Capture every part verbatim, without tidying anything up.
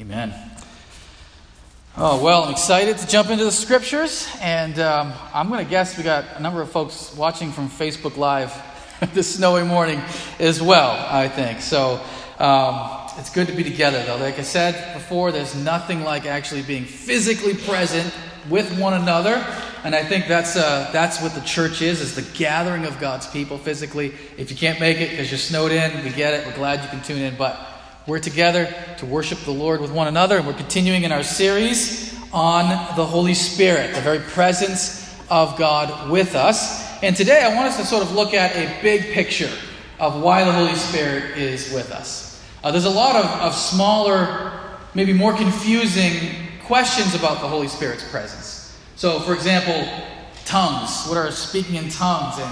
Amen. Oh, well, I'm excited to jump into the scriptures, and um, I'm going to guess we got a number of folks watching from Facebook Live this snowy morning as well, I think. So um, it's good to be together, though. Like I said before, there's nothing like actually being physically present with one another. And I think that's uh, that's what the church is, is the gathering of God's people physically. If you can't make it because you're snowed in, we get it. We're glad you can tune in. But we're together to worship the Lord with one another. And we're continuing in our series on the Holy Spirit, the very presence of God with us. And today I want us to sort of look at a big picture of why the Holy Spirit is with us. Uh, there's a lot of, of smaller, maybe more confusing questions about the Holy Spirit's presence. So, for example, tongues. What are speaking in tongues and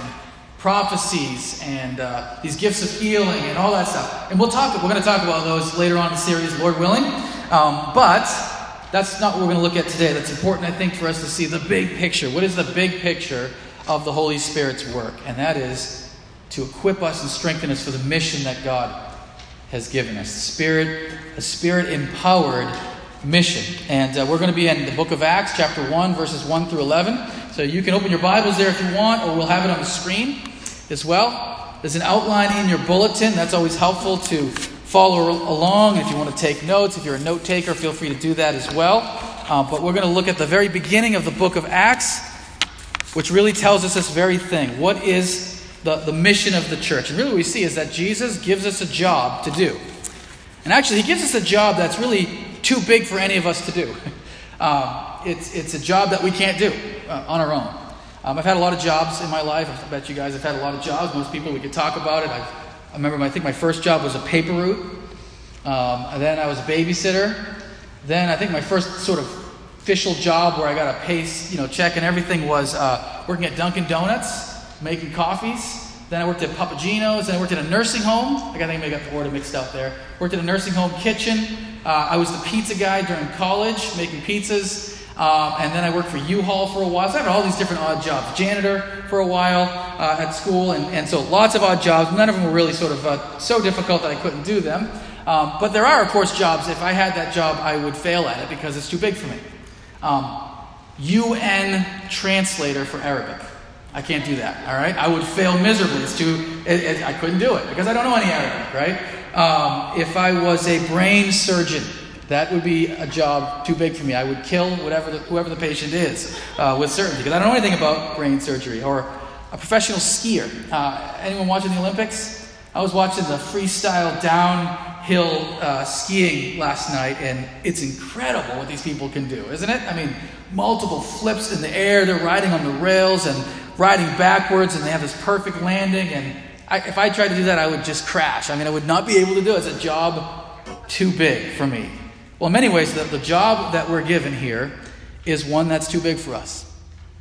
prophecies and uh, these gifts of healing and all that stuff? And we'll talk. We're going to talk about those later on in the series, Lord willing. Um, but that's not what we're going to look at today. That's important, I think, for us to see the big picture. What is the big picture of the Holy Spirit's work? And that is to equip us and strengthen us for the mission that God has given us. The Spirit, a Spirit-empowered mission. And uh, we're going to be in the Book of Acts, chapter one, verses one through eleven. So you can open your Bibles there if you want, or we'll have it on the screen as well. There's an outline in your bulletin. That's always helpful to follow along. If you want to take notes, if you're a note taker, feel free to do that as well. Uh, but we're going to look at the very beginning of the Book of Acts, which really tells us this very thing. What is the, the mission of the church? And really what we see is that Jesus gives us a job to do. And actually, he gives us a job that's really too big for any of us to do. Uh, it's it's a job that we can't do uh, on our own. Um, I've had a lot of jobs in my life. I bet you guys have had a lot of jobs. Most people, we could talk about it. I've, I remember, my, I think my first job was a paper route. Um, and then I was a babysitter. Then I think my first sort of official job where I got a pay, you know, check and everything was uh, working at Dunkin' Donuts, making coffees. Then I worked at Papagino's, and I worked at a nursing home. I think I maybe got the order mixed up there. Worked at a nursing home kitchen. Uh, I was the pizza guy during college, making pizzas. Um, and then I worked for U-Haul for a while. So I had all these different odd jobs. Janitor for a while uh, at school. And, and so lots of odd jobs. None of them were really sort of uh, so difficult that I couldn't do them. Um, but there are, of course, jobs. If I had that job, I would fail at it because it's too big for me. Um, U N translator for Arabic. I can't do that, all right? I would fail miserably. It's too, it, it, I couldn't do it because I don't know any Arabic, right? Um, if I was a brain surgeon, that would be a job too big for me. I would kill whatever the, whoever the patient is uh, with certainty because I don't know anything about brain surgery. Or a professional skier. Uh, anyone watching the Olympics? I was watching the freestyle downhill uh, skiing last night, and it's incredible what these people can do, isn't it? I mean, multiple flips in the air. They're riding on the rails and riding backwards, and they have this perfect landing, and I, if I tried to do that, I would just crash. I mean, I would not be able to do it. It's a job too big for me. Well, in many ways, the, the job that we're given here is one that's too big for us,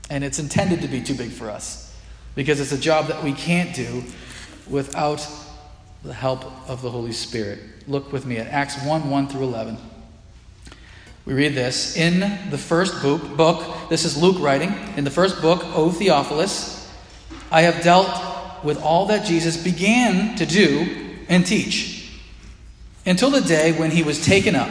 and it's intended to be too big for us, because it's a job that we can't do without the help of the Holy Spirit. Look with me at Acts one, one through eleven. We read this, in the first book, this is Luke writing, in the first book, O Theophilus, I have dealt with all that Jesus began to do and teach, until the day when he was taken up,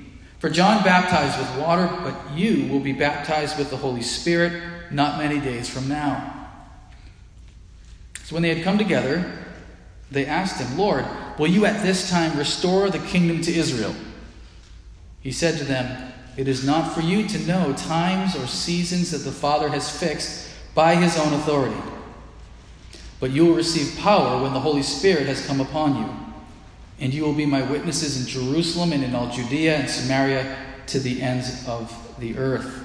For John baptized with water, but you will be baptized with the Holy Spirit not many days from now. So when they had come together, they asked him, Lord, will you at this time restore the kingdom to Israel? He said to them, it is not for you to know times or seasons that the Father has fixed by his own authority. But you will receive power when the Holy Spirit has come upon you. And you will be my witnesses in Jerusalem and in all Judea and Samaria to the ends of the earth.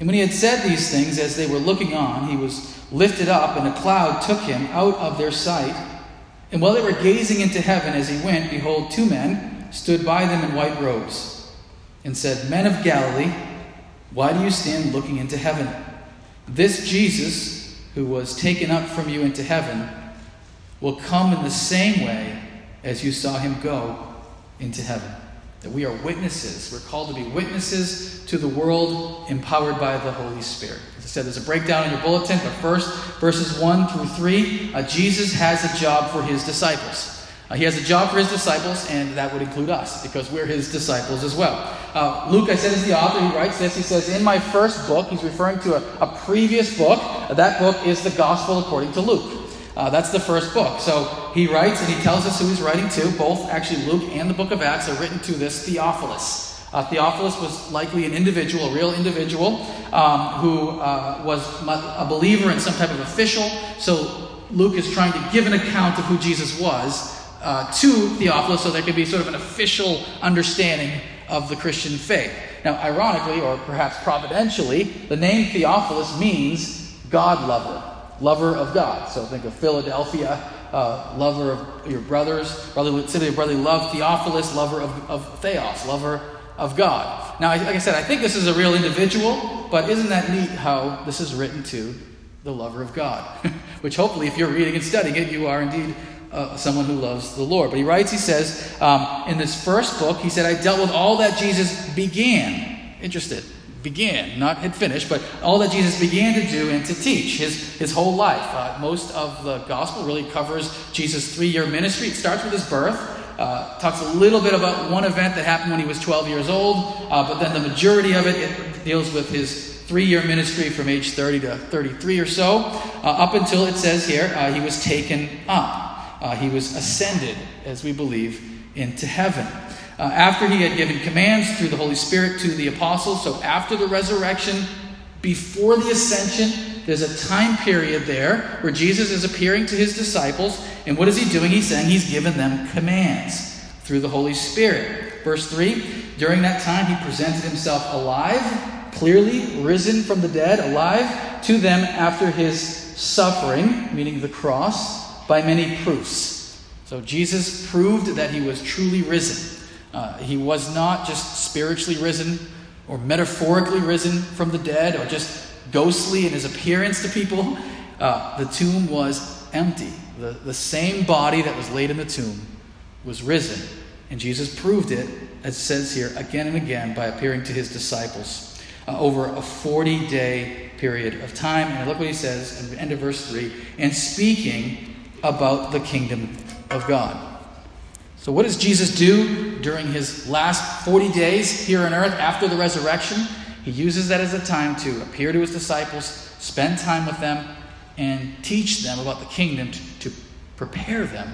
And when he had said these things, as they were looking on, he was lifted up and a cloud took him out of their sight. And while they were gazing into heaven as he went, behold, two men stood by them in white robes, and said, Men of Galilee, Why do you stand looking into heaven? This Jesus, who was taken up from you into heaven, will come in the same way as you saw him go into heaven. That we are witnesses. We're called to be witnesses to the world, empowered by the Holy Spirit. As I said, there's a breakdown in your bulletin, but first, verses one through three, uh, Jesus has a job for his disciples. Uh, he has a job for his disciples, and that would include us, because we're his disciples as well. Uh, Luke, I said, is the author. He writes this. He says, in my first book, he's referring to a, a previous book. Uh, that book is the Gospel according to Luke. Uh, that's the first book. So he writes, and he tells us who he's writing to. Both, actually, Luke and the book of Acts are written to this Theophilus. Uh, Theophilus was likely an individual, a real individual, um, who uh, was a believer in some type of official. So Luke is trying to give an account of who Jesus was uh, to Theophilus, so there could be sort of an official understanding of the Christian faith. Now, ironically, or perhaps providentially, the name Theophilus means God lover. Lover of God. So think of Philadelphia, uh, lover of your brothers, brotherly, city of brotherly love, Theophilus, lover of, of Theos, lover of God. Now, like I said, I think this is a real individual, but isn't that neat how this is written to the lover of God? Which hopefully, if you're reading and studying it, you are indeed uh, someone who loves the Lord. But he writes, he says, um, in this first book, he said, I dealt with all that Jesus began. Interested. began, not had finished, but all that Jesus began to do and to teach his, his whole life. Uh, most of the gospel really covers Jesus' three-year ministry. It starts with his birth, uh, talks a little bit about one event that happened when he was twelve years old, uh, but then the majority of it, it deals with his three-year ministry from age thirty to thirty-three or so, uh, up until it says here, uh, he was taken up. Uh, he was ascended, as we believe, into heaven. Uh, after he had given commands through the Holy Spirit to the apostles, so after the resurrection, before the ascension, there's a time period there where Jesus is appearing to his disciples. And what is he doing? He's saying he's given them commands through the Holy Spirit. Verse three, during that time, he presented himself alive, clearly risen from the dead, alive to them after his suffering, meaning the cross, by many proofs. So Jesus proved that he was truly risen. Uh, he was not just spiritually risen or metaphorically risen from the dead or just ghostly in his appearance to people. Uh, the tomb was empty. The, the same body that was laid in the tomb was risen. And Jesus proved it, as it says here, again and again by appearing to his disciples uh, over a forty-day period of time. And look what he says at the end of verse three, and speaking about the kingdom of God. So what does Jesus do during his last forty days here on earth after the resurrection? He uses that as a time to appear to his disciples, spend time with them, and teach them about the kingdom to, to prepare them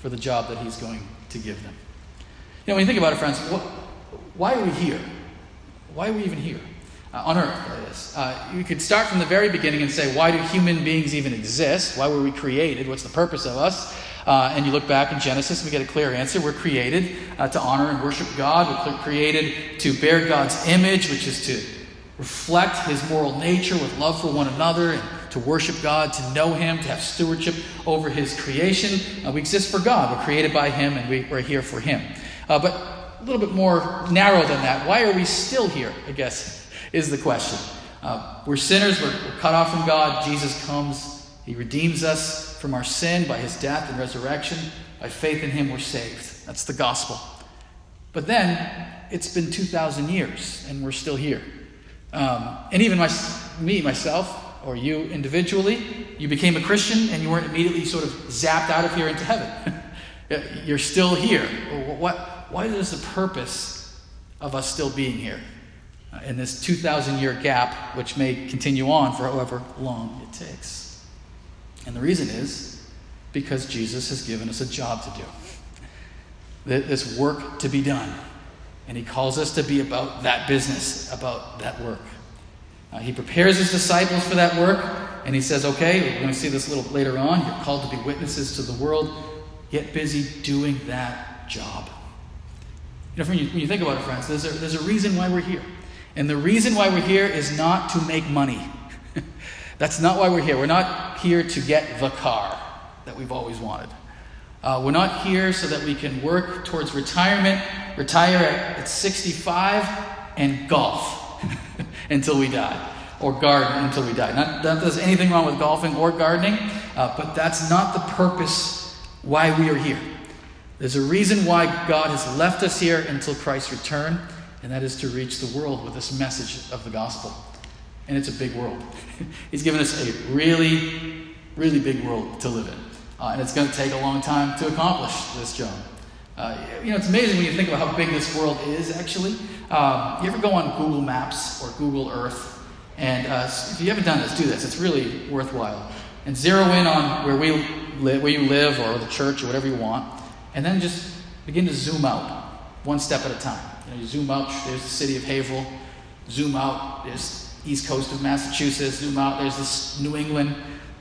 for the job that he's going to give them. You know, when you think about it, friends, what, why are we here? Why are we even here? Uh, on earth, that is. Uh, you could start from the very beginning and say, why do human beings even exist? Why were we created? What's the purpose of us? Uh, and you look back in Genesis, we get a clear answer. We're created uh, to honor and worship God. We're created to bear God's image, which is to reflect his moral nature with love for one another, and to worship God, to know him, to have stewardship over his creation. Uh, we exist for God. We're created by him, and we, we're here for him. Uh, but a little bit more narrow than that. Why are we still here, I guess, is the question. Uh, we're sinners. We're, we're cut off from God. Jesus comes. He redeems us from our sin by his death and resurrection. By faith in him, we're saved. That's the gospel. But then it's been two thousand years and we're still here. Um, and even my, me, myself, or you individually, you became a Christian and you weren't immediately sort of zapped out of here into heaven. You're still here. What? Why is the purpose of us still being here in this two thousand year gap, which may continue on for however long it takes? And the reason is because Jesus has given us a job to do. This work to be done. And he calls us to be about that business, about that work. Uh, he prepares his disciples for that work. And he says, okay, we're going to see this a little later on. You're called to be witnesses to the world. Get busy doing that job. You know, when you, when you think about it, friends, there's a, there's a reason why we're here. And the reason why we're here is not to make money. That's not why we're here. We're not here to get the car that we've always wanted. Uh, we're not here so that we can work towards retirement, retire at, at sixty-five, and golf. until we die, or garden until we die. Not that there's anything wrong with golfing or gardening, uh, but that's not the purpose why we are here. There's a reason why God has left us here until Christ's return, and that is to reach the world with this message of the gospel. And it's a big world. He's given us a really, really big world to live in. Uh, and it's going to take a long time to accomplish this job. Uh, you know, it's amazing when you think about how big this world is, actually. Um, you ever go on Google Maps or Google Earth? And uh, if you haven't done this, do this. It's really worthwhile. And zero in on where we live, where you live or the church or whatever you want. And then just begin to zoom out one step at a time. You know, you zoom out, there's the city of Haverhill. Zoom out, there's east coast of Massachusetts. Zoom out, there's this New England.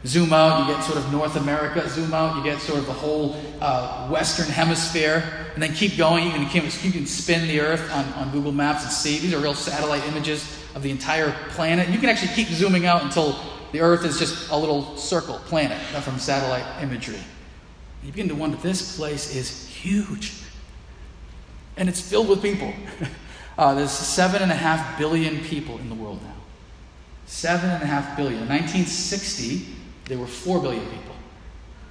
Zoom out, you get sort of North America. Zoom out, you get sort of the whole uh, Western Hemisphere. And then keep going. You can, you can spin the Earth on, on Google Maps and see. These are real satellite images of the entire planet. You can actually keep zooming out until the Earth is just a little circle planet from satellite imagery. You begin to wonder, this place is huge. And it's filled with people. Uh, there's seven and a half billion people in the world now. Seven and a half billion. In nineteen sixty, there were four billion people.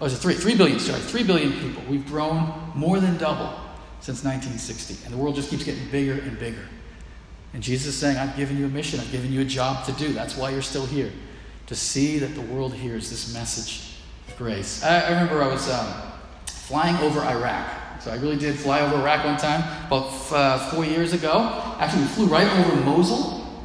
Oh, is it three? Three billion, sorry. Three billion people. We've grown more than double since nineteen sixty. And the world just keeps getting bigger and bigger. And Jesus is saying, I've given you a mission. I've given you a job to do. That's why you're still here. To see that the world hears this message of grace. I, I remember I was um, flying over Iraq. So I really did fly over Iraq one time, about f- uh, four years ago. Actually, we flew right over Mosul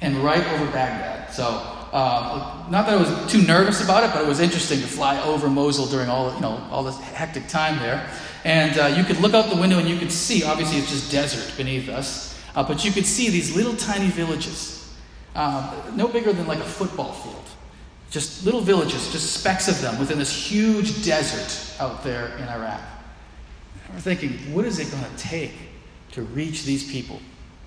and right over Baghdad. So uh, not that I was too nervous about it, but it was interesting to fly over Mosul during all you know all this hectic time there. And uh, you could look out the window and you could see, obviously it's just desert beneath us, uh, but you could see these little tiny villages, uh, no bigger than like a football field. Just little villages, just specks of them within this huge desert out there in Iraq. We're thinking, what is it going to take to reach these people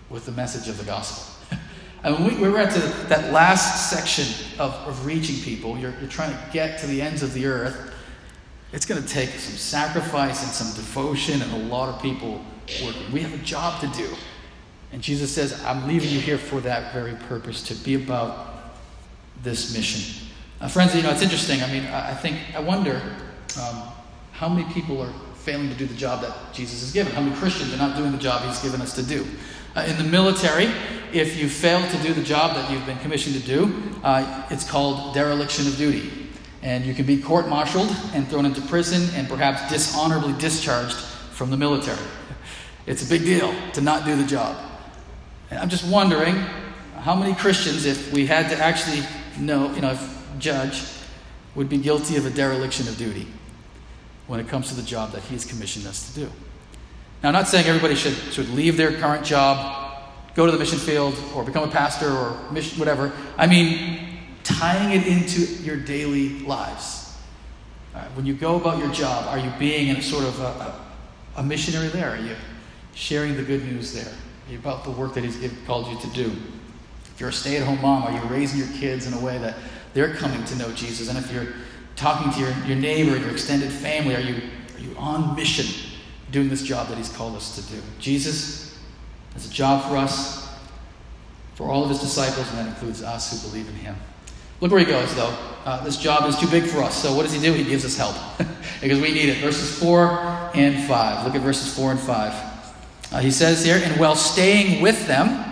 with the message of the gospel? I mean, we, we were at the, that last section of, of reaching people. You're, you're trying to get to the ends of the earth. It's going to take some sacrifice and some devotion and a lot of people working. We have a job to do. And Jesus says, I'm leaving you here for that very purpose, to be about this mission. Uh, friends, you know, it's interesting. I mean, I, I think, I wonder um, how many people are failing to do the job that Jesus has given. How many Christians are not doing the job he's given us to do? Uh, in the military, if you fail to do the job that you've been commissioned to do, uh, it's called dereliction of duty. And you can be court-martialed and thrown into prison and perhaps dishonorably discharged from the military. It's a big deal to not do the job. And I'm just wondering how many Christians, if we had to actually know, you know, if judge, would be guilty of a dereliction of duty when it comes to the job that he's commissioned us to do. Now, I'm not saying everybody should, should leave their current job, go to the mission field, or become a pastor, or mission, whatever. I mean, tying it into your daily lives. Right, when you go about your job, are you being in a sort of a, a, a missionary there? Are you sharing the good news there? Are you about the work that he's called you to do? If you're a stay-at-home mom, are you raising your kids in a way that they're coming to know Jesus? And if you're talking to your, your neighbor, your extended family, are you are you on mission doing this job that he's called us to do? Jesus has a job for us, for all of his disciples, and that includes us who believe in him. Look where he goes, though. Uh, this job is too big for us, so what does he do? He gives us help, because we need it. Verses four and five. Look at verses four and five. Uh, he says here, and while staying with them,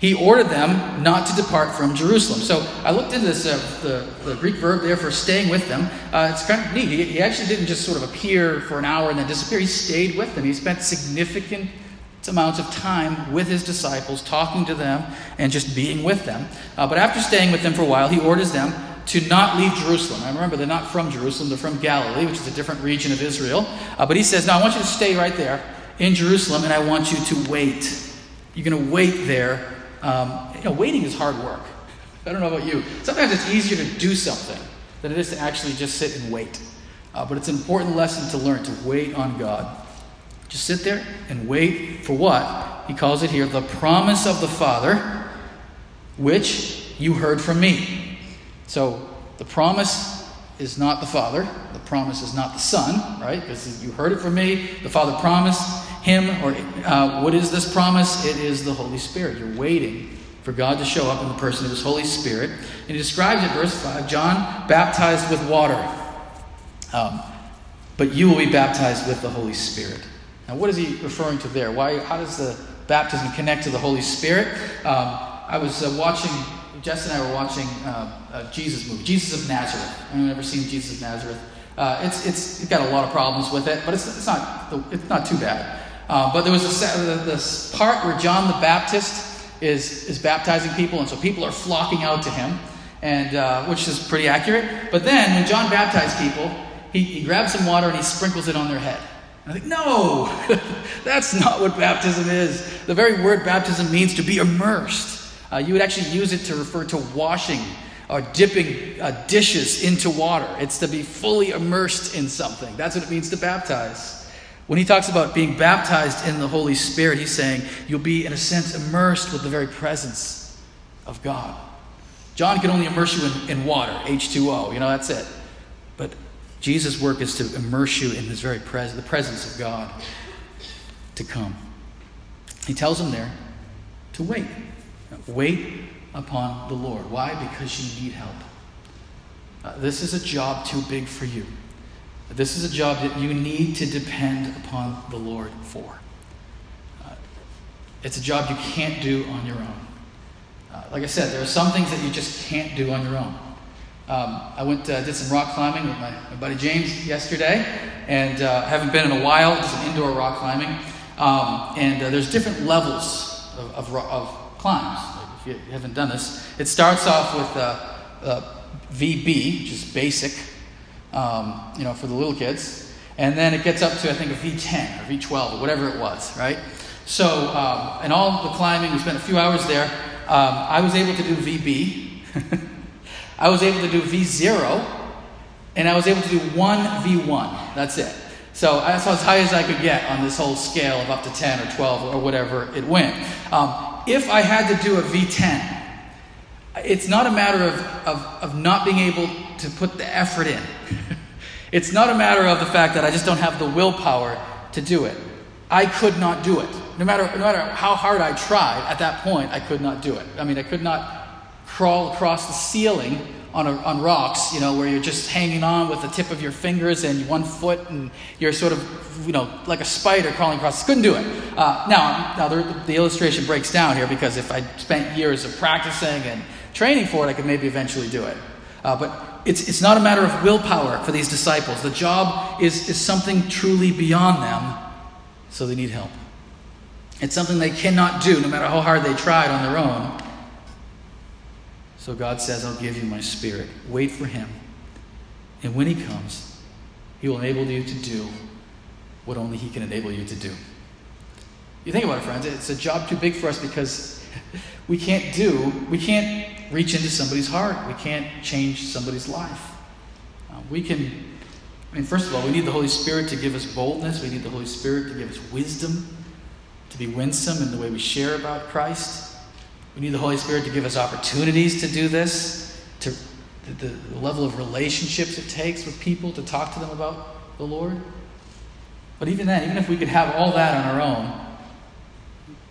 he ordered them not to depart from Jerusalem. So I looked into this, uh, the, the Greek verb there for staying with them. Uh, it's kind of neat. He, he actually didn't just sort of appear for an hour and then disappear. He stayed with them. He spent significant amounts of time with his disciples, talking to them and just being with them. Uh, but after staying with them for a while, he orders them to not leave Jerusalem. Now remember, they're not from Jerusalem. They're from Galilee, which is a different region of Israel. Uh, but he says, no, I want you to stay right there in Jerusalem, and I want you to wait. You're going to wait there. Um, you know, waiting is hard work. I don't know about you. Sometimes it's easier to do something than it is to actually just sit and wait. Uh, but it's an important lesson to learn, to wait on God. Just sit there and wait for what? He calls it here, the promise of the Father, which you heard from me. So the promise is not the Father. The promise is not the Son, right? Because you heard it from me. The Father promised him, or uh, what is this promise? It is the Holy Spirit. You're waiting for God to show up in the person of his Holy Spirit. And he describes in verse five, John baptized with water, um, but you will be baptized with the Holy Spirit. Now, what is he referring to there? Why? How does the baptism connect to the Holy Spirit? Um, I was uh, watching, Jess and I were watching uh, a Jesus movie, Jesus of Nazareth. Anyone ever seen Jesus of Nazareth? Uh, it's it's it's got a lot of problems with it, but it's it's not it's not too bad. Uh, but there was a, this part where John the Baptist is is baptizing people, and so people are flocking out to him, and uh, which is pretty accurate. But then when John baptized people, he, he grabs some water and he sprinkles it on their head. And I think, no, that's not what baptism is. The very word baptism means to be immersed. Uh, you would actually use it to refer to washing or dipping uh, dishes into water. It's to be fully immersed in something. That's what it means to baptize. When he talks about being baptized in the Holy Spirit, he's saying you'll be, in a sense, immersed with the very presence of God. John could only immerse you in, in water, H two O. You know, that's it. But Jesus' work is to immerse you in his very pres- the presence of God to come. He tells him there to wait. Wait upon the Lord. Why? Because you need help. Uh, this is a job too big for you. This is a job that you need to depend upon the Lord for. Uh, it's a job you can't do on your own. Uh, like I said, there are some things that you just can't do on your own. Um, I went uh, did some rock climbing with my, my buddy James yesterday, and uh, haven't been in a while. It's an indoor rock climbing, um, and uh, there's different levels of of, of climbs. If you haven't done this, it starts off with uh, uh, V B, which is basic. Um, you know, for the little kids. And then it gets up to, I think, a V ten or V twelve or whatever it was, right? So, um, and all the climbing, we spent a few hours there. Um, I was able to do V B. I was able to do V zero. And I was able to do one V one. That's it. So that's as high as I could get on this whole scale of up to ten or twelve or whatever it went. Um, if I had to do a V ten, it's not a matter of, of, of not being able to put the effort in. It's not a matter of the fact that I just don't have the willpower to do it. I could not do it. No matter no matter how hard I tried, at that point, I could not do it. I mean, I could not crawl across the ceiling on a, on rocks, you know, where you're just hanging on with the tip of your fingers and one foot, and you're sort of, you know, like a spider crawling across. Couldn't do it. Uh, now, now the, the illustration breaks down here, because if I spent years of practicing and training for it, I could maybe eventually do it. Uh, but it's it's not a matter of willpower for these disciples. The job is, is something truly beyond them, so they need help. It's something they cannot do, no matter how hard they tried on their own. So God says, I'll give you my spirit. Wait for him. And when he comes, he will enable you to do what only he can enable you to do. You think about it, friends. It's a job too big for us, because we can't do, we can't reach into somebody's heart. We can't change somebody's life. Uh, we can, I mean, first of all, we need the Holy Spirit to give us boldness. We need the Holy Spirit to give us wisdom, to be winsome in the way we share about Christ. We need the Holy Spirit to give us opportunities to do this, to the, the level of relationships it takes with people, to talk to them about the Lord. But even then, even if we could have all that on our own,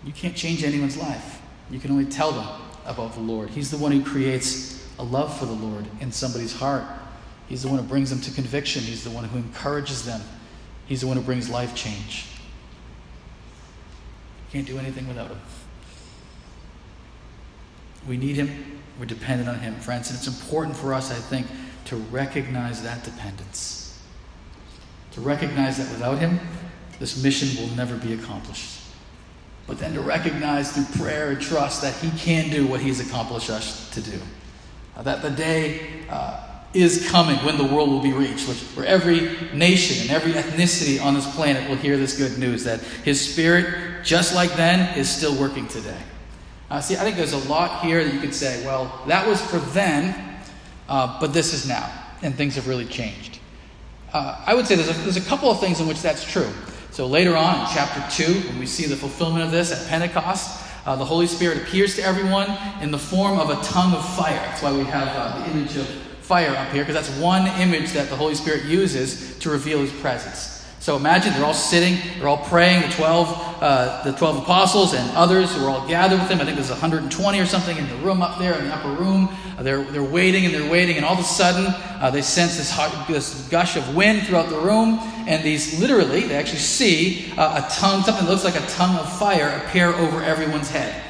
you can't change anyone's life. You can only tell them about the Lord. He's the one who creates a love for the Lord in somebody's heart. He's the one who brings them to conviction. He's the one who encourages them. He's the one who brings life change. Can't do anything without him. We need him. We're dependent on him, friends. And it's important for us, I think, to recognize that dependence. To recognize that without him, this mission will never be accomplished. But then to recognize through prayer and trust that he can do what he's accomplished us to do. Uh, that the day uh, is coming when the world will be reached, which, where every nation and every ethnicity on this planet will hear this good news, that his spirit, just like then, is still working today. Uh, see, I think there's a lot here that you could say, well, that was for then, uh, but this is now, and things have really changed. Uh, I would say there's a, there's a couple of things in which that's true. So later on in chapter two, when we see the fulfillment of this at Pentecost, uh, the Holy Spirit appears to everyone in the form of a tongue of fire. That's why we have uh, the image of fire up here, because that's one image that the Holy Spirit uses to reveal his presence. So imagine they're all sitting, they're all praying, the twelve uh, the twelve apostles and others who are all gathered with them. I think there's one hundred twenty or something in the room up there, in the upper room. Uh, they're they're waiting and they're waiting, and all of a sudden uh, they sense this, hot, this gush of wind throughout the room, and these literally, they actually see uh, a tongue, something that looks like a tongue of fire appear over everyone's head.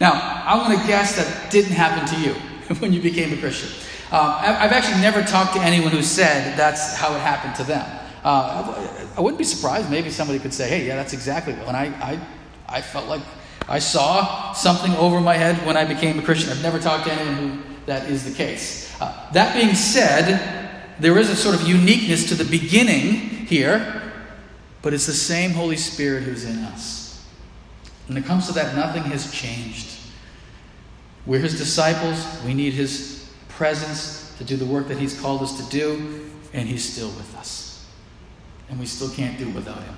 Now, I want to guess that didn't happen to you when you became a Christian. Uh, I've actually never talked to anyone who said that's how it happened to them. Uh, I wouldn't be surprised. Maybe somebody could say, hey, yeah, that's exactly when I, I I felt like I saw something over my head when I became a Christian. I've never talked to anyone who that is the case. Uh, that being said, there is a sort of uniqueness to the beginning here, but it's the same Holy Spirit who's in us. When it comes to that, nothing has changed. We're his disciples. We need his presence to do the work that he's called us to do, and he's still with us. And we still can't do without him.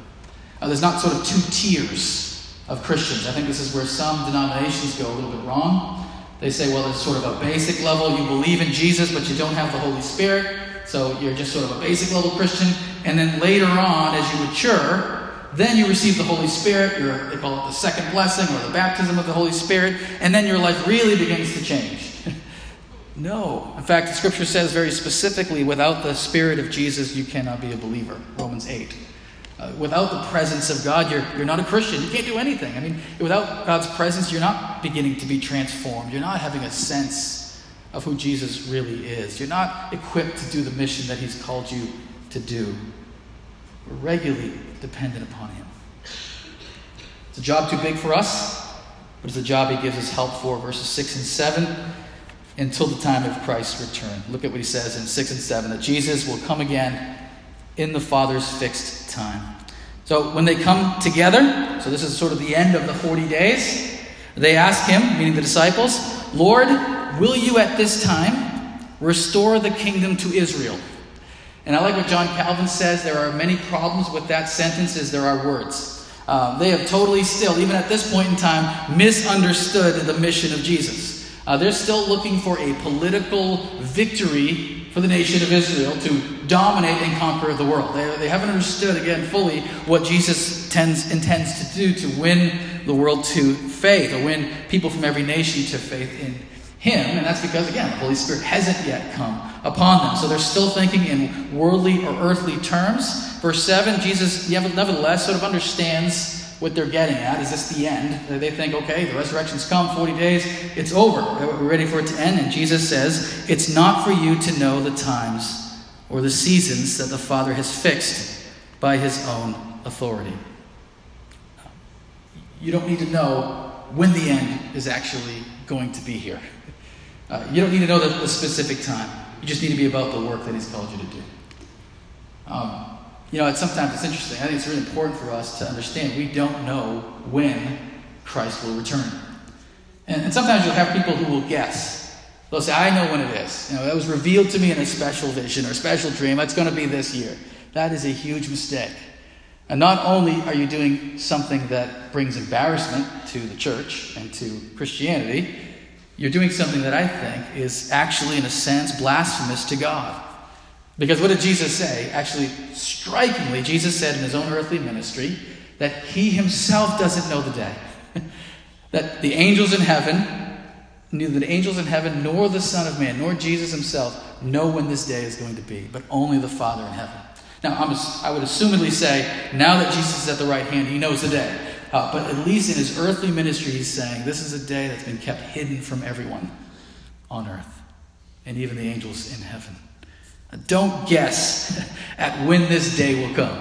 Uh, there's not sort of two tiers of Christians. I think this is where some denominations go a little bit wrong. They say, well, there's sort of a basic level. You believe in Jesus, but you don't have the Holy Spirit. So you're just sort of a basic level Christian. And then later on, as you mature, then you receive the Holy Spirit. You're, they call it the second blessing or the baptism of the Holy Spirit. And then your life really begins to change. No. In fact, the scripture says very specifically, without the Spirit of Jesus, you cannot be a believer. Romans eight. Uh, without the presence of God, you're, you're not a Christian. You can't do anything. I mean, without God's presence, you're not beginning to be transformed. You're not having a sense of who Jesus really is. You're not equipped to do the mission that he's called you to do. We're regularly dependent upon him. It's a job too big for us, but it's a job he gives us help for. Verses six and seven. Until the time of Christ's return. Look at what he says in six and seven, that Jesus will come again in the Father's fixed time. So when they come together, so this is sort of the end of the forty days, they ask him, meaning the disciples, Lord, will you at this time restore the kingdom to Israel? And I like what John Calvin says. There are many problems with that sentence as there are words. Uh, they have totally still, even at this point in time, misunderstood the mission of Jesus. Uh, they're still looking for a political victory for the nation of Israel to dominate and conquer the world. They, they haven't understood, again, fully what Jesus tends, intends to do to win the world to faith, or win people from every nation to faith in him. And that's because, again, the Holy Spirit hasn't yet come upon them. So they're still thinking in worldly or earthly terms. Verse seven, Jesus, nevertheless, sort of understands what they're getting at. Is this the end? They think, okay, the resurrection's come, forty days, it's over. We're ready for it to end. And Jesus says, it's not for you to know the times or the seasons that the Father has fixed by his own authority. You don't need to know when the end is actually going to be here. Uh, you don't need to know the, the specific time. You just need to be about the work that he's called you to do. Um, You know, it's, sometimes it's interesting. I think it's really important for us to understand we don't know when Christ will return. And, and sometimes you'll have people who will guess. They'll say, I know when it is. You know, that was revealed to me in a special vision or a special dream. That's going to be this year. That is a huge mistake. And not only are you doing something that brings embarrassment to the church and to Christianity, you're doing something that I think is actually, in a sense, blasphemous to God. Because what did Jesus say? Actually, strikingly, Jesus said in his own earthly ministry that he himself doesn't know the day. That the angels in heaven, neither the angels in heaven nor the Son of Man, nor Jesus himself, know when this day is going to be, but only the Father in heaven. Now, I'm, I would assumedly say, now that Jesus is at the right hand, he knows the day. Uh, but at least in his earthly ministry, he's saying, this is a day that's been kept hidden from everyone on earth, and even the angels in heaven. Don't guess at when this day will come.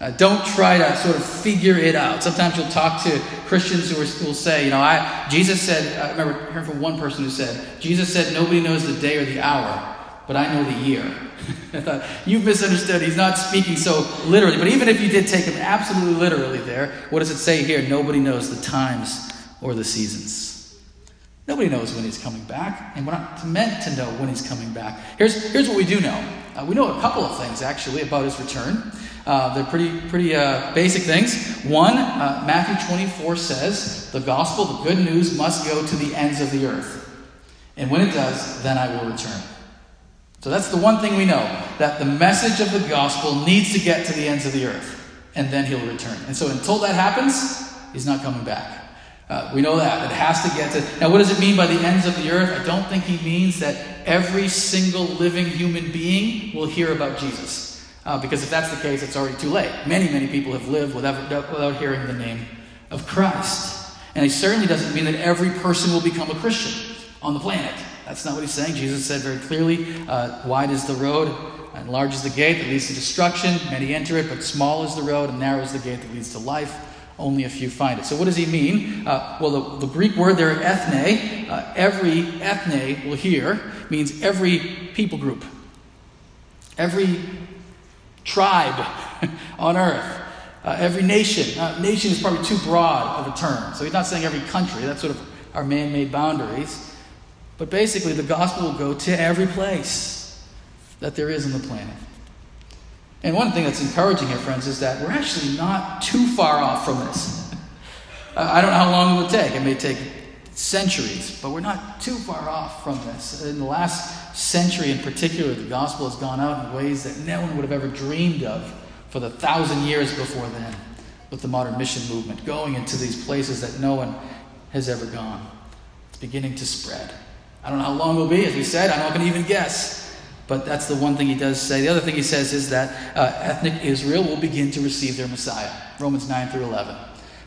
Uh, don't try to sort of figure it out. Sometimes you'll talk to Christians who, are, who will say, you know, I Jesus said, I remember hearing from one person who said, Jesus said, nobody knows the day or the hour, but I know the year. I thought, you've misunderstood. He's not speaking so literally. But even if you did take him absolutely literally there, what does it say here? Nobody knows the times or the seasons. Nobody knows when he's coming back, and we're not meant to know when he's coming back. Here's here's what we do know. Uh, we know a couple of things, actually, about his return. Uh, they're pretty pretty uh, basic things. One, uh, Matthew twenty-four says, the gospel, the good news, must go to the ends of the earth. And when it does, then I will return. So that's the one thing we know, that the message of the gospel needs to get to the ends of the earth, and then he'll return. And so until that happens, he's not coming back. Uh, we know that. It has to get to... Now, what does it mean by the ends of the earth? I don't think he means that every single living human being will hear about Jesus. Uh, because if that's the case, it's already too late. Many, many people have lived without, without hearing the name of Christ. And he certainly doesn't mean that every person will become a Christian on the planet. That's not what he's saying. Jesus said very clearly, uh, wide is the road and large is the gate that leads to destruction. Many enter it, but small is the road and narrow is the gate that leads to life. Only a few find it. So what does he mean? Uh, well, the, the Greek word there, ethne, uh, every ethne we'll hear, means every people group, every tribe on earth, uh, every nation. Uh, nation is probably too broad of a term. So he's not saying every country. That's sort of our man-made boundaries. But basically, the gospel will go to every place that there is on the planet. And one thing that's encouraging here, friends, is that we're actually not too far off from this. I don't know how long it will take. It may take centuries, but we're not too far off from this. In the last century in particular, the gospel has gone out in ways that no one would have ever dreamed of for the thousand years before then, with the modern mission movement going into these places that no one has ever gone. It's beginning to spread. I don't know how long it will be, as we said. I'm not going to even guess. But that's the one thing he does say. The other thing he says is that uh, ethnic Israel will begin to receive their Messiah. Romans nine through eleven.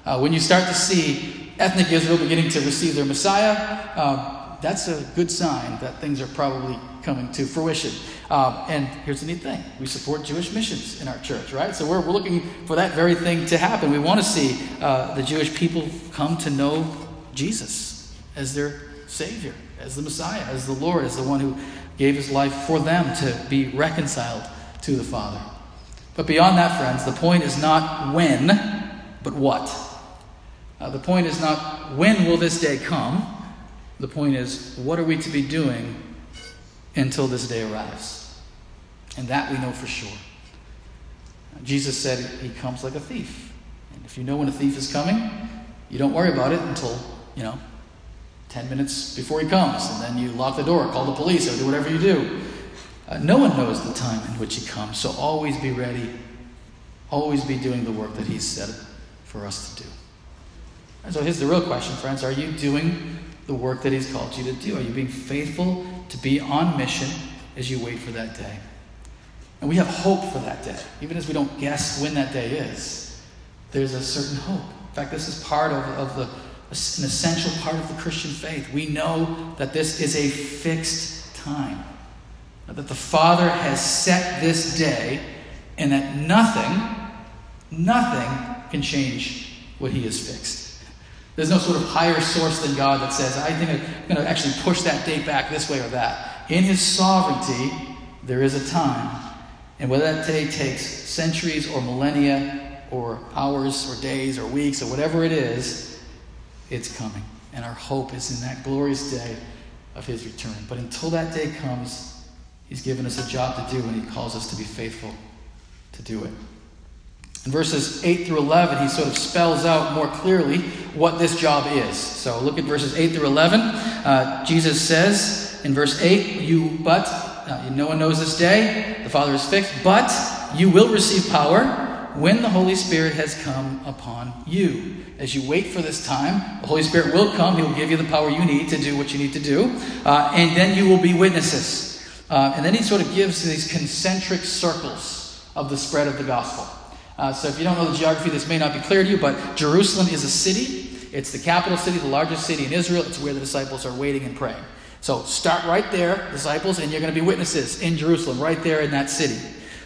Uh, when you start to see ethnic Israel beginning to receive their Messiah, uh, that's a good sign that things are probably coming to fruition. Uh, and here's the neat thing. We support Jewish missions in our church, right? So we're, we're looking for that very thing to happen. We want to see uh, the Jewish people come to know Jesus as their Savior, as the Messiah, as the Lord, as the one who gave his life for them to be reconciled to the Father. But beyond that, friends, the point is not when, but what. Uh, the point is not when will this day come. The point is, what are we to be doing until this day arrives? And that we know for sure. Jesus said he comes like a thief. And if you know when a thief is coming, you don't worry about it until, you know, ten minutes before he comes, and then you lock the door, call the police, or do whatever you do. Uh, no one knows the time in which he comes, so always be ready. Always be doing the work that he's set for us to do. And so here's the real question, friends. Are you doing the work that he's called you to do? Are you being faithful to be on mission as you wait for that day? And we have hope for that day. Even as we don't guess when that day is, there's a certain hope. In fact, this is part of, of the an essential part of the Christian faith. We know that this is a fixed time, that the Father has set this day, and that nothing, nothing can change what he has fixed. There's no sort of higher source than God that says, I think I'm going to actually push that date back this way or that. In his sovereignty, there is a time. And whether that day takes centuries or millennia or hours or days or weeks or whatever it is, it's coming, and our hope is in that glorious day of his return. But until that day comes, he's given us a job to do, and he calls us to be faithful to do it. In verses eight through eleven, he sort of spells out more clearly what this job is. So look at verses eight through eleven. Uh, Jesus says in verse eight, "You but, uh, no one knows this day, the Father is fixed, but you will receive power when the Holy Spirit has come upon you." As you wait for this time, the Holy Spirit will come. He will give you the power you need to do what you need to do. Uh, and then you will be witnesses. Uh, and then he sort of gives these concentric circles of the spread of the gospel. Uh, so if you don't know the geography, this may not be clear to you, but Jerusalem is a city. It's the capital city, the largest city in Israel. It's where the disciples are waiting and praying. So start right there, disciples, and you're going to be witnesses in Jerusalem, right there in that city.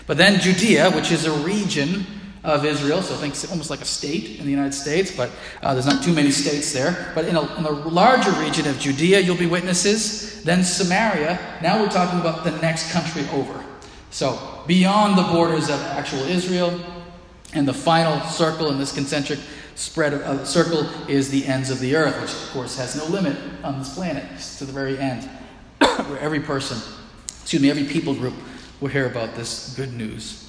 But then Judea, which is a region of Israel, so think almost like a state in the United States, but uh, there's not too many states there. But in a, in a larger region of Judea, you'll be witnesses. Then Samaria. Now we're talking about the next country over. So beyond the borders of actual Israel, and the final circle in this concentric spread of uh, circle is the ends of the earth, which of course has no limit on this planet, just to the very end, where every person, excuse me, every people group will hear about this good news.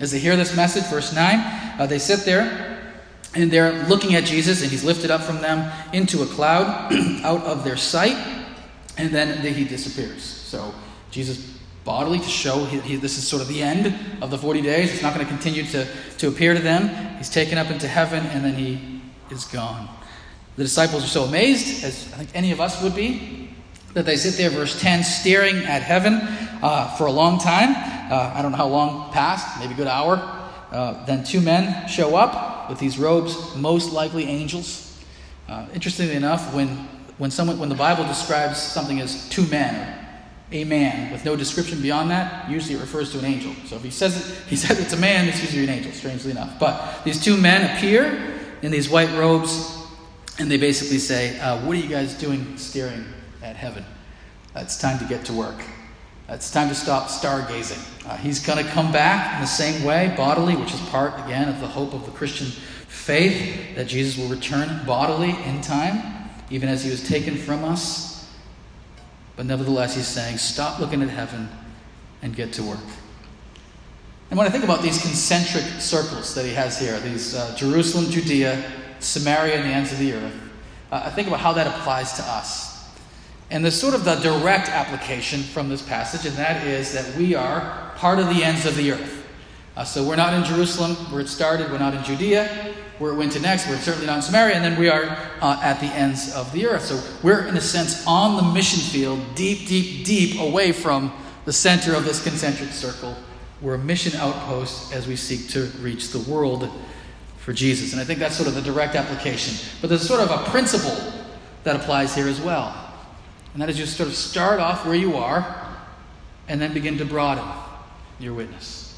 As they hear this message, verse nine, uh, they sit there, and they're looking at Jesus, and he's lifted up from them into a cloud out of their sight, and then he disappears. So Jesus bodily to show he, he, this is sort of the end of the forty days. It's not going to continue to, to appear to them. He's taken up into heaven, and then he is gone. The disciples are so amazed, as I think any of us would be, that they sit there, verse ten, staring at heaven uh, for a long time. Uh, I don't know how long passed, maybe a good hour. Uh, then two men show up with these robes, most likely angels. Uh, interestingly enough, when when someone when the Bible describes something as two men, a man, with no description beyond that, usually it refers to an angel. So if he says it, he says it's a man, it's usually an angel, strangely enough. But these two men appear in these white robes, and they basically say, uh, what are you guys doing staring at heaven? It's time to get to work. It's time to stop stargazing. Uh, he's going to come back in the same way, bodily, which is part, again, of the hope of the Christian faith, that Jesus will return bodily in time, even as he was taken from us. But nevertheless, he's saying, stop looking at heaven and get to work. And when I think about these concentric circles that he has here, these uh, Jerusalem, Judea, Samaria, and the ends of the earth, uh, I think about how that applies to us. And there's sort of the direct application from this passage, and that is that we are part of the ends of the earth. Uh, so we're not in Jerusalem, where it started. We're not in Judea, where it went to next. We're certainly not in Samaria, and then we are uh, at the ends of the earth. So we're, in a sense, on the mission field, deep, deep, deep away from the center of this concentric circle. We're a mission outpost as we seek to reach the world for Jesus. And I think that's sort of the direct application. But there's sort of a principle that applies here as well. And that is, you sort of start off where you are and then begin to broaden your witness.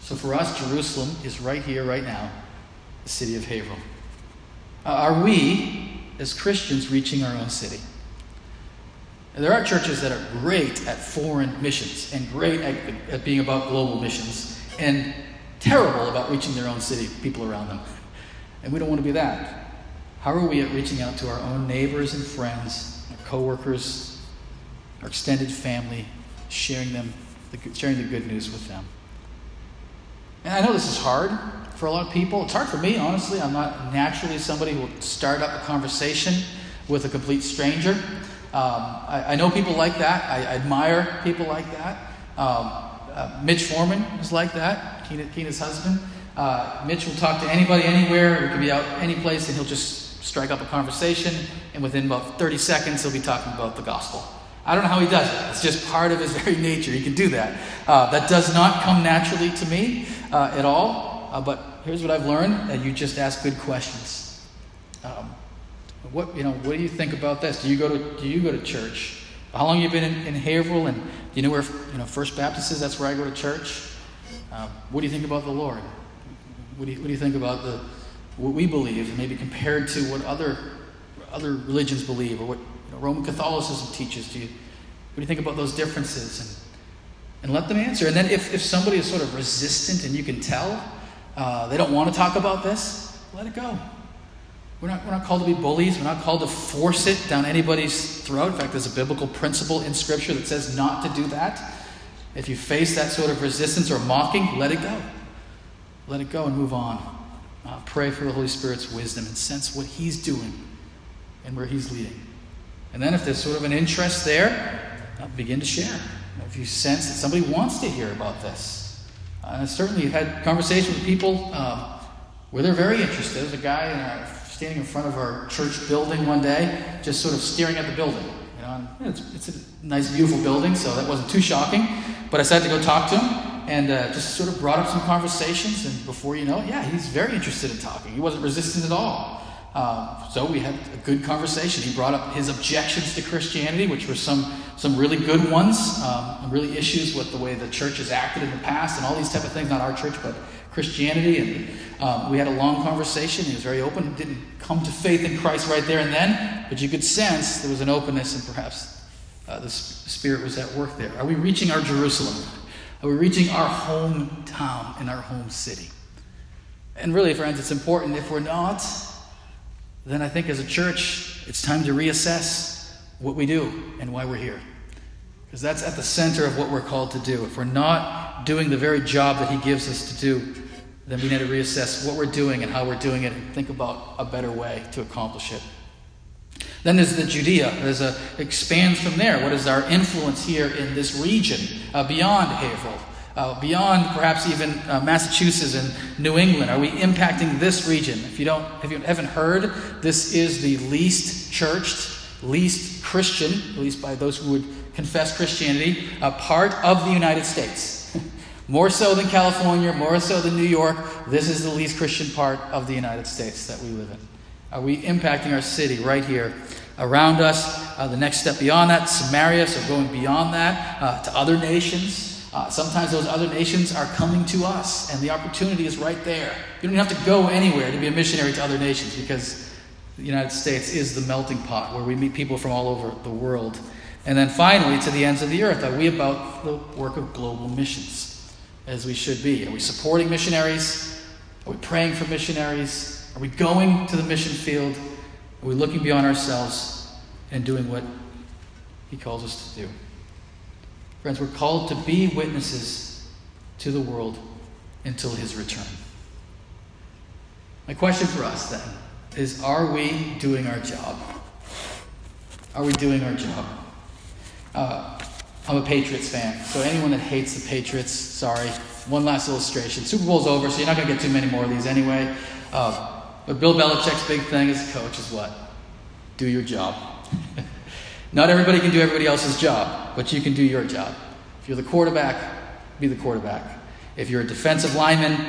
So for us, Jerusalem is right here, right now, the city of Haverhill. Uh, are we, as Christians, reaching our own city? And there are churches that are great at foreign missions and great at, at being about global missions and terrible about reaching their own city, people around them. And we don't want to be that. How are we at reaching out to our own neighbors and friends, co-workers, our extended family, sharing them, the, sharing the good news with them? And I know this is hard for a lot of people. It's hard for me, honestly. I'm not naturally somebody who will start up a conversation with a complete stranger. Um, I, I know people like that. I, I admire people like that. Um, uh, Mitch Foreman is like that, Keena, Keena's husband. Uh, Mitch will talk to anybody, anywhere. We could be out any place, and he'll just strike up a conversation, and within about thirty seconds, he'll be talking about the gospel. I don't know how he does it. It's just part of his very nature. He can do that. Uh, that does not come naturally to me uh, at all, uh, but here's what I've learned, that you just ask good questions. Um, what you know? What do you think about this? Do you go to Do you go to church? How long have you been in, in Haverhill, and do you know where you know First Baptist is? That's where I go to church. Um, what do you think about the Lord? What do you, What do you think about the what we believe, and maybe compared to what other other religions believe, or what you know, Roman Catholicism teaches? Do you, what do you think about those differences? And and let them answer. And then if, if somebody is sort of resistant, and you can tell uh, they don't want to talk about this, let it go. We're not we're not called to be bullies. We're not called to force it down anybody's throat. In fact, there's a biblical principle in Scripture that says not to do that. If you face that sort of resistance or mocking, let it go. Let it go and move on. Uh, pray for the Holy Spirit's wisdom and sense what he's doing and where he's leading. And then if there's sort of an interest there, uh, begin to share. If you sense that somebody wants to hear about this. Uh, and I certainly have had conversations with people uh, where they're very interested. There's a guy in our, standing in front of our church building one day, just sort of staring at the building. You know, and it's, it's a nice, beautiful building, so that wasn't too shocking. But I decided to go talk to him. And uh, just sort of brought up some conversations, and before you know it, yeah, he's very interested in talking. He wasn't resistant at all. Uh, so we had a good conversation. He brought up his objections to Christianity, which were some some really good ones, um, really issues with the way the church has acted in the past and all these type of things, not our church, but Christianity. And um, we had a long conversation. He was very open. Didn't come to faith in Christ right there and then, but you could sense there was an openness, and perhaps uh, the Spirit was at work there. Are we reaching our Jerusalem? Are we reaching our hometown and our home city? And really, friends, it's important. If we're not, then I think as a church, it's time to reassess what we do and why we're here. Because that's at the center of what we're called to do. If we're not doing the very job that he gives us to do, then we need to reassess what we're doing and how we're doing it, and think about a better way to accomplish it. Then there's the Judea. There's a expands from there. What is our influence here in this region uh, beyond Haverhill, uh, beyond perhaps even uh, Massachusetts and New England? Are we impacting this region? If you don't, if you haven't heard, this is the least churched, least Christian, at least by those who would confess Christianity, a part of the United States. More so than California, more so than New York. This is the least Christian part of the United States that we live in. Are we impacting our city right here around us? Uh, the next step beyond that, Samaria, so going beyond that uh, to other nations. Uh, sometimes those other nations are coming to us, and the opportunity is right there. You don't have to go anywhere to be a missionary to other nations, because the United States is the melting pot where we meet people from all over the world. And then finally, to the ends of the earth, are we about the work of global missions, as we should be? Are we supporting missionaries? Are we praying for missionaries? Are we going to the mission field? Are we looking beyond ourselves and doing what he calls us to do? Friends, we're called to be witnesses to the world until his return. My question for us then is, are we doing our job? Are we doing our job? Uh, I'm a Patriots fan, so anyone that hates the Patriots, sorry. One last illustration. Super Bowl's over, so you're not going to get too many more of these anyway. Uh, But Bill Belichick's big thing as a coach is what? Do your job. Not everybody can do everybody else's job, but you can do your job. If you're the quarterback, be the quarterback. If you're a defensive lineman,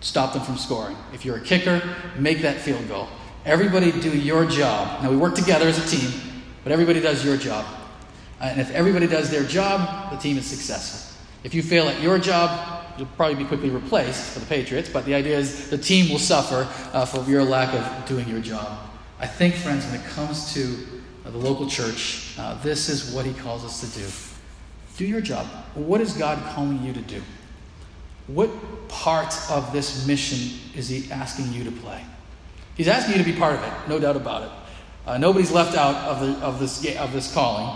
stop them from scoring. If you're a kicker, make that field goal. Everybody do your job. Now, we work together as a team, but everybody does your job. Uh, and if everybody does their job, the team is successful. If you fail at your job, you'll probably be quickly replaced for the Patriots, but the idea is the team will suffer uh, for your lack of doing your job. I think, friends, when it comes to uh, the local church, uh, this is what he calls us to do. Do your job. What is God calling you to do? What part of this mission is he asking you to play? He's asking you to be part of it, no doubt about it. Uh, nobody's left out of the, of this of this calling,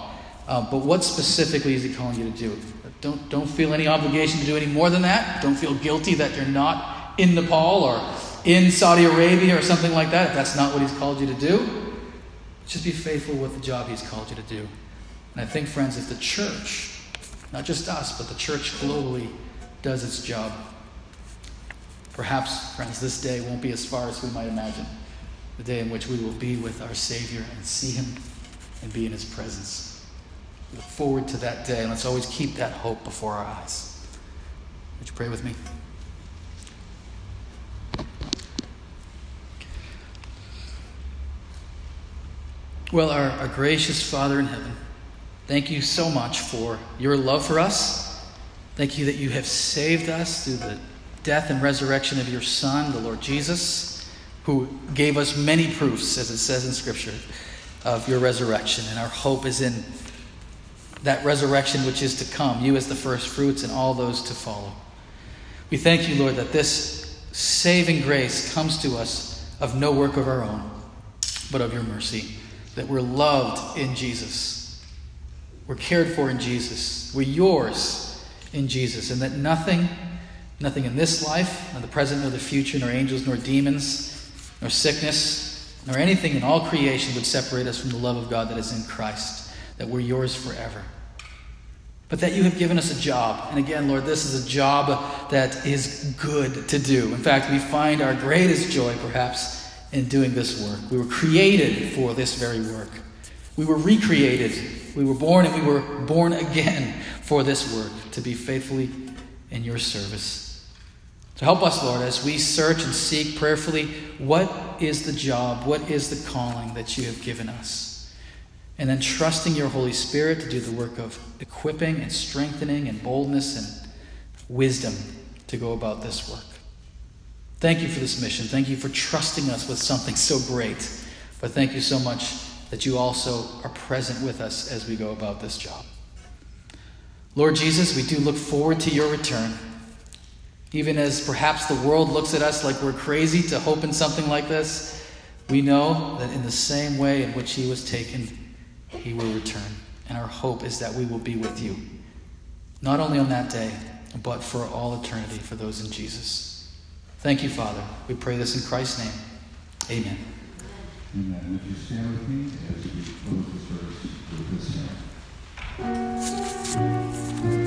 uh, but what specifically is he calling you to do? Don't don't feel any obligation to do any more than that. Don't feel guilty that you're not in Nepal or in Saudi Arabia or something like that, if that's not what he's called you to do. Just be faithful with the job he's called you to do. And I think, friends, if the church, not just us, but the church globally does its job, perhaps, friends, this day won't be as far as we might imagine. The day in which we will be with our Savior and see him and be in his presence. Look forward to that day, and let's always keep that hope before our eyes. Would you pray with me? Well, our, our gracious Father in heaven, thank you so much for your love for us. Thank you that you have saved us through the death and resurrection of your Son, the Lord Jesus, who gave us many proofs, as it says in Scripture, of your resurrection. And our hope is in that resurrection which is to come, you as the first fruits and all those to follow. We thank you, Lord, that this saving grace comes to us of no work of our own, but of your mercy, that we're loved in Jesus, we're cared for in Jesus, we're yours in Jesus, and that nothing, nothing in this life, nor the present, nor the future, nor angels, nor demons, nor sickness, nor anything in all creation would separate us from the love of God that is in Christ, that we're yours forever. But that you have given us a job. And again, Lord, this is a job that is good to do. In fact, we find our greatest joy, perhaps, in doing this work. We were created for this very work. We were recreated. We were born and we were born again for this work, to be faithfully in your service. So help us, Lord, as we search and seek prayerfully, what is the job, what is the calling that you have given us? And then trusting your Holy Spirit to do the work of equipping and strengthening and boldness and wisdom to go about this work. Thank you for this mission. Thank you for trusting us with something so great. But thank you so much that you also are present with us as we go about this job. Lord Jesus, we do look forward to your return. Even as perhaps the world looks at us like we're crazy to hope in something like this, we know that in the same way in which he was taken, he will return. And our hope is that we will be with you, not only on that day, but for all eternity, for those in Jesus. Thank you, Father. We pray this in Christ's name. Amen. Amen. And if you stand with me as we close this verse with this hymn.